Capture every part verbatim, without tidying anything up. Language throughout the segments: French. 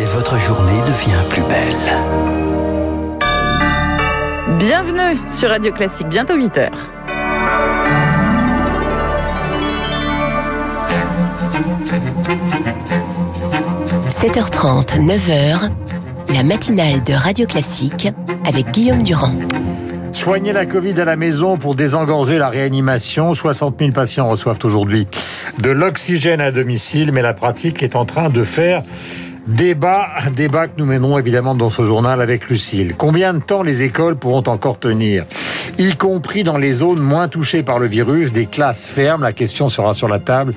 et votre journée devient plus belle. Bienvenue sur Radio Classique, bientôt huit heures. sept heures trente, neuf heures, la matinale de Radio Classique avec Guillaume Durand. Soigner la Covid à la maison pour désengorger la réanimation. soixante mille patients reçoivent aujourd'hui de l'oxygène à domicile, mais la pratique est en train de faire débat, débat que nous mènerons évidemment dans ce journal avec Lucille. Combien de temps les écoles pourront encore tenir ? Y compris dans les zones moins touchées par le virus, des classes fermes. La question sera sur la table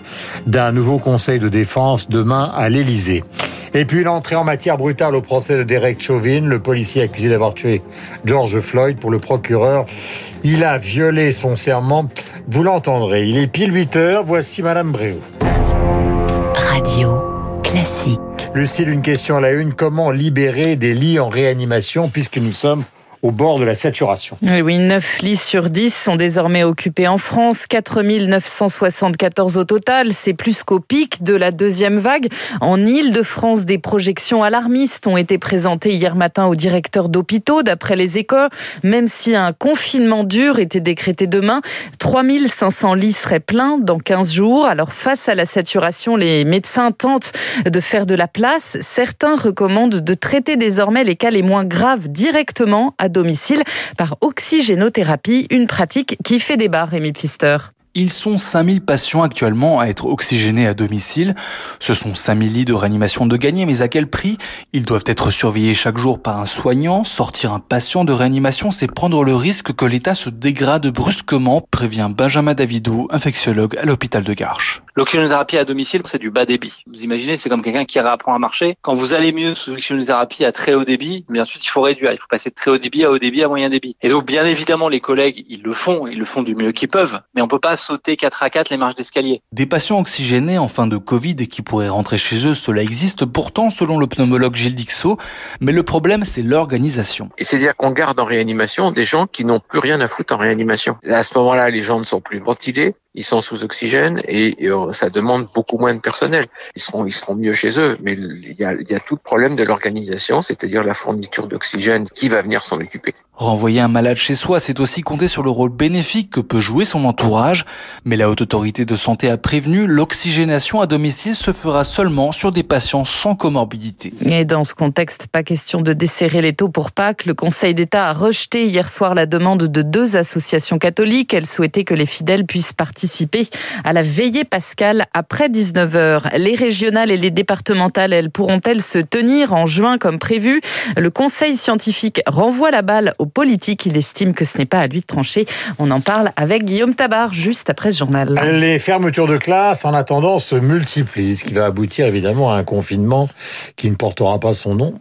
d'un nouveau conseil de défense demain à l'Élysée. Et puis l'entrée en matière brutale au procès de Derek Chauvin, le policier accusé d'avoir tué George Floyd. Pour le procureur, il a violé son serment. Vous l'entendrez. Il est pile huit heures. Voici Madame Bréau. Radio Classique. Lucille, une question à la une. Comment libérer des lits en réanimation puisque nous sommes au bord de la saturation. Oui, neuf lits sur dix sont désormais occupés en France, quatre mille neuf cent soixante-quatorze au total, c'est plus qu'au pic de la deuxième vague. En Île-de-France, des projections alarmistes ont été présentées hier matin aux directeurs d'hôpitaux, d'après les écoles, même si un confinement dur était décrété demain, trois mille cinq cents lits seraient pleins dans quinze jours. Alors face à la saturation, les médecins tentent de faire de la place. Certains recommandent de traiter désormais les cas les moins graves directement à domicile par oxygénothérapie, une pratique qui fait débat, Rémi Pfister. Ils sont cinq mille patients actuellement à être oxygénés à domicile. Ce sont cinq mille lits de réanimation de gagnés, mais à quel prix ? Ils doivent être surveillés chaque jour par un soignant. Sortir un patient de réanimation, c'est prendre le risque que l'état se dégrade brusquement, prévient Benjamin Davidou, infectiologue à l'hôpital de Garches. L'oxygénothérapie à domicile, c'est du bas débit. Vous imaginez, c'est comme quelqu'un qui réapprend à marcher. Quand vous allez mieux sous l'oxygénothérapie à très haut débit, bien sûr, il faut réduire. Il faut passer de très haut débit à haut débit à moyen débit. Et donc, bien évidemment, les collègues, ils le font, ils le font du mieux qu'ils peuvent, mais on peut pas sauter quatre à quatre les marches d'escalier. Des patients oxygénés en fin de Covid et qui pourraient rentrer chez eux, cela existe pourtant selon le pneumologue Gilles Dixot, mais le problème c'est l'organisation. Et c'est-à-dire qu'on garde en réanimation des gens qui n'ont plus rien à foutre en réanimation. À ce moment-là, les gens ne sont plus ventilés, ils sont sous oxygène et, et ça demande beaucoup moins de personnel. Ils seront, ils seront mieux chez eux, mais il y a, il y a tout le problème de l'organisation, c'est-à-dire la fourniture d'oxygène, qui va venir s'en occuper. Renvoyer un malade chez soi, c'est aussi compter sur le rôle bénéfique que peut jouer son entourage. Mais la Haute Autorité de Santé a prévenu, l'oxygénation à domicile se fera seulement sur des patients sans comorbidité. Et dans ce contexte, pas question de desserrer les taux pour Pâques. Le Conseil d'État a rejeté hier soir la demande de deux associations catholiques. Elles souhaitaient que les fidèles puissent participer à la veillée pascale après dix-neuf heures. Les régionales et les départementales, elles pourront-elles se tenir en juin comme prévu ? Le Conseil scientifique renvoie la balle aux politiques. Il estime que ce n'est pas à lui de trancher. On en parle avec Guillaume Tabar, juste après ce journal. Les fermetures de classe, en attendant, se multiplient, ce qui va aboutir évidemment à un confinement qui ne portera pas son nom.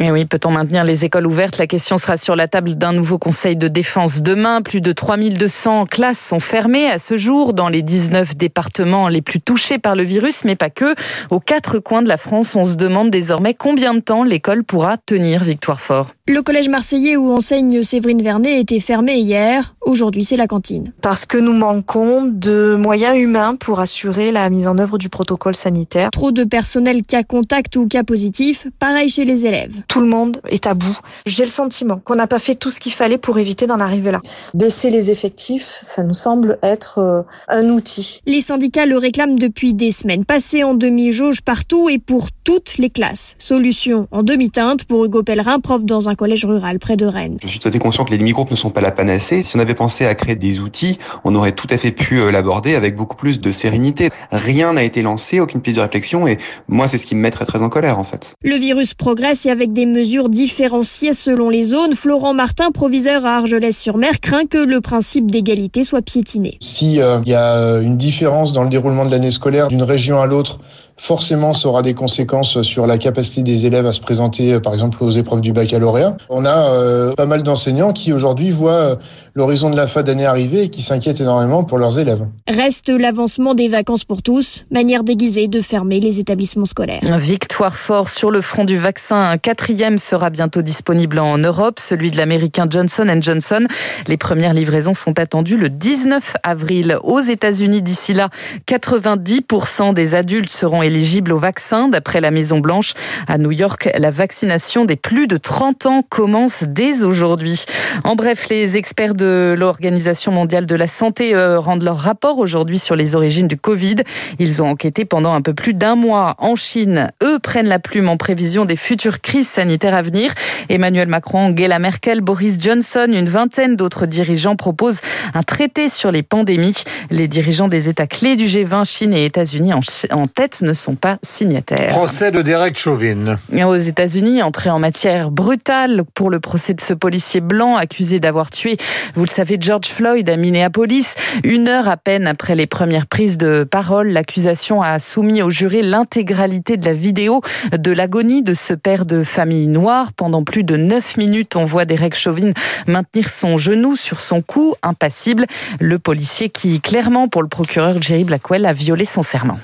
Et oui, peut-on maintenir les écoles ouvertes ? La question sera sur la table d'un nouveau conseil de défense demain. Plus de trois mille deux cents classes sont fermées à ce jour dans les dix-neuf départements les plus touchés par le virus, mais pas que. Aux quatre coins de la France, on se demande désormais combien de temps l'école pourra tenir, Victoire Fort. Le collège marseillais où enseigne Séverine Vernet était fermé hier. Aujourd'hui, c'est la cantine. Parce que nous manquons de moyens humains pour assurer la mise en œuvre du protocole sanitaire. Trop de personnel cas contact ou cas positif, pareil chez les élèves. Tout le monde est à bout. J'ai le sentiment qu'on n'a pas fait tout ce qu'il fallait pour éviter d'en arriver là. Baisser les effectifs, ça nous semble être un outil. Les syndicats le réclament depuis des semaines. Passer en demi-jauge partout et pour toutes les classes. Solution en demi-teinte pour Hugo Pellerin, prof dans un collège rural près de Rennes. Je suis tout à fait conscient que les demi-groupes ne sont pas la panacée. Si on avait pensé à créer des outils, on aurait tout à fait pu l'aborder avec beaucoup plus de sérénité. Rien n'a été lancé, aucune piste de réflexion et moi, c'est ce qui me met très, très en colère en fait. Le virus progresse et avec des mesures différenciées selon les zones. Florent Martin, proviseur à Argelès-sur-Mer, craint que le principe d'égalité soit piétiné. Si euh, y a une différence dans le déroulement de l'année scolaire d'une région à l'autre, forcément, ça aura des conséquences sur la capacité des élèves à se présenter, par exemple, aux épreuves du baccalauréat. On a euh, pas mal d'enseignants qui, aujourd'hui, voient euh, l'horizon de la fin d'année arriver et qui s'inquiètent énormément pour leurs élèves. Reste l'avancement des vacances pour tous, manière déguisée de fermer les établissements scolaires. Victoire forte sur le front du vaccin. Un quatrième sera bientôt disponible en Europe, celui de l'américain Johnson and Johnson. Les premières livraisons sont attendues le dix-neuf avril. Aux États-Unis, d'ici là, quatre-vingt-dix pour cent des adultes seront sont éligibles au vaccin. D'après la Maison-Blanche, à New York, la vaccination des plus de trente ans commence dès aujourd'hui. En bref, les experts de l'Organisation mondiale de la santé rendent leur rapport aujourd'hui sur les origines du Covid. Ils ont enquêté pendant un peu plus d'un mois en Chine. Eux prennent la plume en prévision des futures crises sanitaires à venir. Emmanuel Macron, Angela Merkel, Boris Johnson, une vingtaine d'autres dirigeants proposent un traité sur les pandémies. Les dirigeants des États clés du G vingt, Chine et États-Unis en tête, ne sont pas signataires. Procès de Derek Chauvin. Et aux États-Unis, entrée en matière brutale pour le procès de ce policier blanc accusé d'avoir tué, vous le savez, George Floyd à Minneapolis. Une heure à peine après les premières prises de parole, l'accusation a soumis au juré l'intégralité de la vidéo de l'agonie de ce père de famille noire. Pendant plus de neuf minutes, on voit Derek Chauvin maintenir son genou sur son cou, impassible. Le policier qui, clairement pour le procureur Jerry Blackwell, a violé son serment.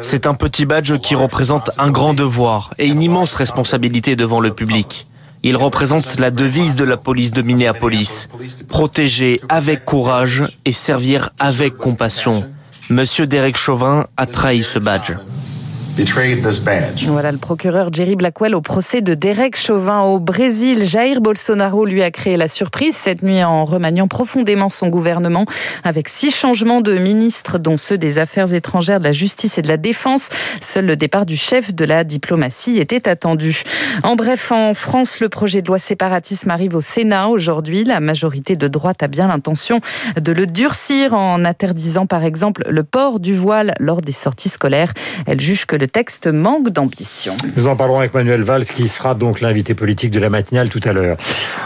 C'est un petit badge qui représente un grand devoir et une immense responsabilité devant le public. Il représente la devise de la police de Minneapolis. Protéger avec courage et servir avec compassion. Monsieur Derek Chauvin a trahi ce badge. Voilà le procureur Jerry Blackwell au procès de Derek Chauvin au Brésil. Jair Bolsonaro lui a créé la surprise cette nuit en remaniant profondément son gouvernement avec six changements de ministres, dont ceux des affaires étrangères, de la justice et de la défense. Seul le départ du chef de la diplomatie était attendu. En bref, en France, le projet de loi séparatisme arrive au Sénat aujourd'hui. La majorité de droite a bien l'intention de le durcir en interdisant par exemple le port du voile lors des sorties scolaires. Elle juge que le Le texte manque d'ambition. Nous en parlerons avec Manuel Valls, qui sera donc l'invité politique de la matinale tout à l'heure.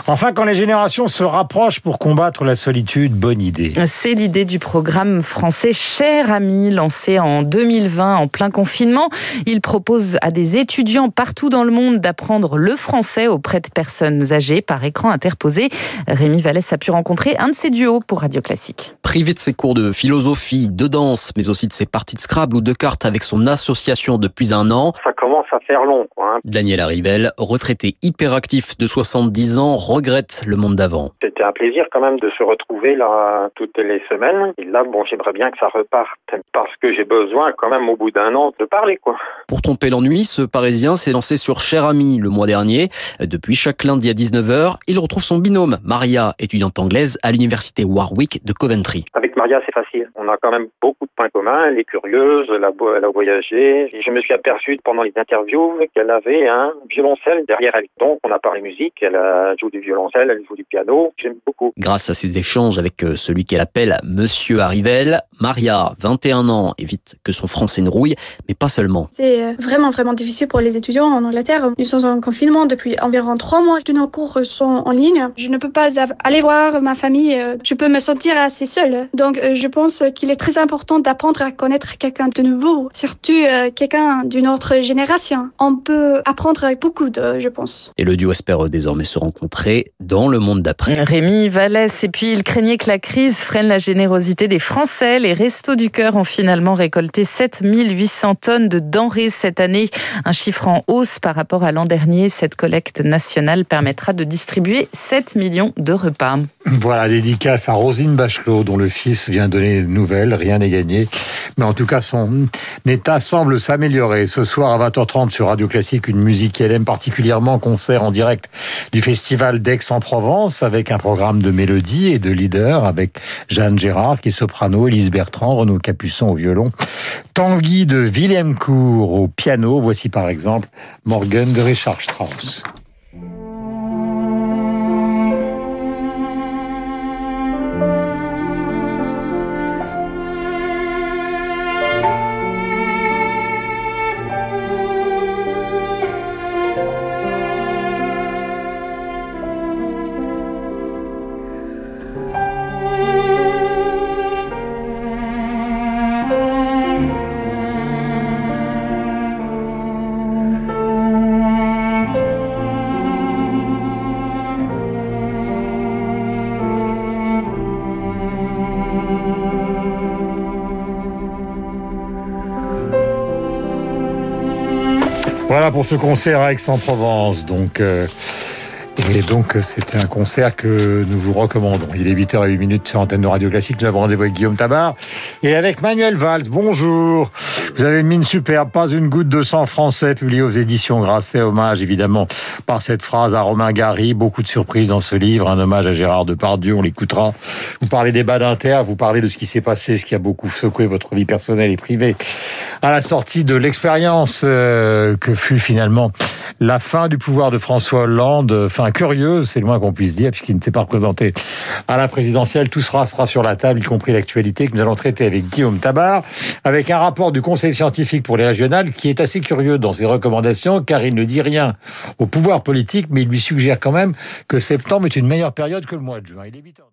Enfin, quand les générations se rapprochent pour combattre la solitude, bonne idée. C'est l'idée du programme français Cher Ami, lancé en deux mille vingt en plein confinement. Il propose à des étudiants partout dans le monde d'apprendre le français auprès de personnes âgées par écran interposé. Rémi Vallès a pu rencontrer un de ses duos pour Radio Classique. Privé de ses cours de philosophie, de danse, mais aussi de ses parties de Scrabble ou de cartes avec son association depuis un an. Ça commence à faire long, quoi, hein. Daniel Arrivel, retraité hyperactif de soixante-dix ans, regrette le monde d'avant. C'était un plaisir quand même de se retrouver là toutes les semaines. Et là, bon, j'aimerais bien que ça reparte parce que j'ai besoin quand même au bout d'un an de parler, quoi. Pour tromper l'ennui, ce Parisien s'est lancé sur Cher Ami le mois dernier. Depuis chaque lundi à dix-neuf heures, il retrouve son binôme, Maria, étudiante anglaise à l'université Warwick de Coventry. Avec Maria, c'est facile. On a quand même beaucoup de points communs. Elle est curieuse, elle a, elle a voyagé. Je me suis aperçu pendant les interviews qu'elle avait un violoncelle derrière elle. Donc, on a parlé musique, elle joue du violoncelle, elle joue du piano. J'aime beaucoup. Grâce à ses échanges avec celui qu'elle appelle Monsieur Arrivel, Maria, vingt et un ans, évite que son français ne rouille, mais pas seulement. C'est vraiment, vraiment difficile pour les étudiants en Angleterre. Nous sommes en confinement depuis environ trois mois. Tous nos cours sont en ligne. Je ne peux pas aller voir ma famille. Je peux me sentir assez seule. Donc, je pense qu'il est très important d'apprendre à connaître quelqu'un de nouveau, surtout quelqu'un d'une autre génération. On peut apprendre beaucoup, de, je pense. Et le duo espère désormais se rencontrer dans le monde d'après. Rémi Vallès, et puis il craignait que la crise freine la générosité des Français. Les Restos du Cœur ont finalement récolté sept mille huit cents tonnes de denrées cette année. Un chiffre en hausse par rapport à l'an dernier. Cette collecte nationale permettra de distribuer sept millions de repas. Voilà, dédicace à Rosine Bachelot, dont le fils vient donner des nouvelles. Rien n'est gagné. Mais en tout cas, son état semble s'améliorer. Améliorer. Ce soir à vingt heures trente sur Radio Classique, une musique qu'elle aime particulièrement, concert en direct du Festival d'Aix-en-Provence avec un programme de mélodies et de leaders avec Jeanne Gérard qui est soprano, Élise Bertrand, Renaud Capuçon au violon, Tanguy de Villemcourt au piano. Voici par exemple Morgan de Richard Strauss. Voilà pour ce concert à Aix-en-Provence, donc euh, Et donc, c'était un concert que nous vous recommandons. Il est huit heures huit sur l'antenne de Radio Classique. Nous avons rendez-vous avec Guillaume Tabar et avec Manuel Valls. Bonjour. Vous avez une mine superbe, pas une goutte de sang français, publié aux éditions Grasset. Hommage, évidemment, par cette phrase à Romain Gary. Beaucoup de surprises dans ce livre. Un hommage à Gérard Depardieu, on l'écoutera. Vous parlez des débats d'Inter, vous parlez de ce qui s'est passé, ce qui a beaucoup secoué votre vie personnelle et privée à la sortie de l'expérience euh, que fut finalement la fin du pouvoir de François Hollande, fin curieuse, c'est le moins qu'on puisse dire, puisqu'il ne s'est pas représenté à la présidentielle. Tout sera, sera sur la table, y compris l'actualité que nous allons traiter avec Guillaume Tabar, avec un rapport du Conseil scientifique pour les régionales qui est assez curieux dans ses recommandations, car il ne dit rien au pouvoir politique, mais il lui suggère quand même que septembre est une meilleure période que le mois de juin. Il est huit heures.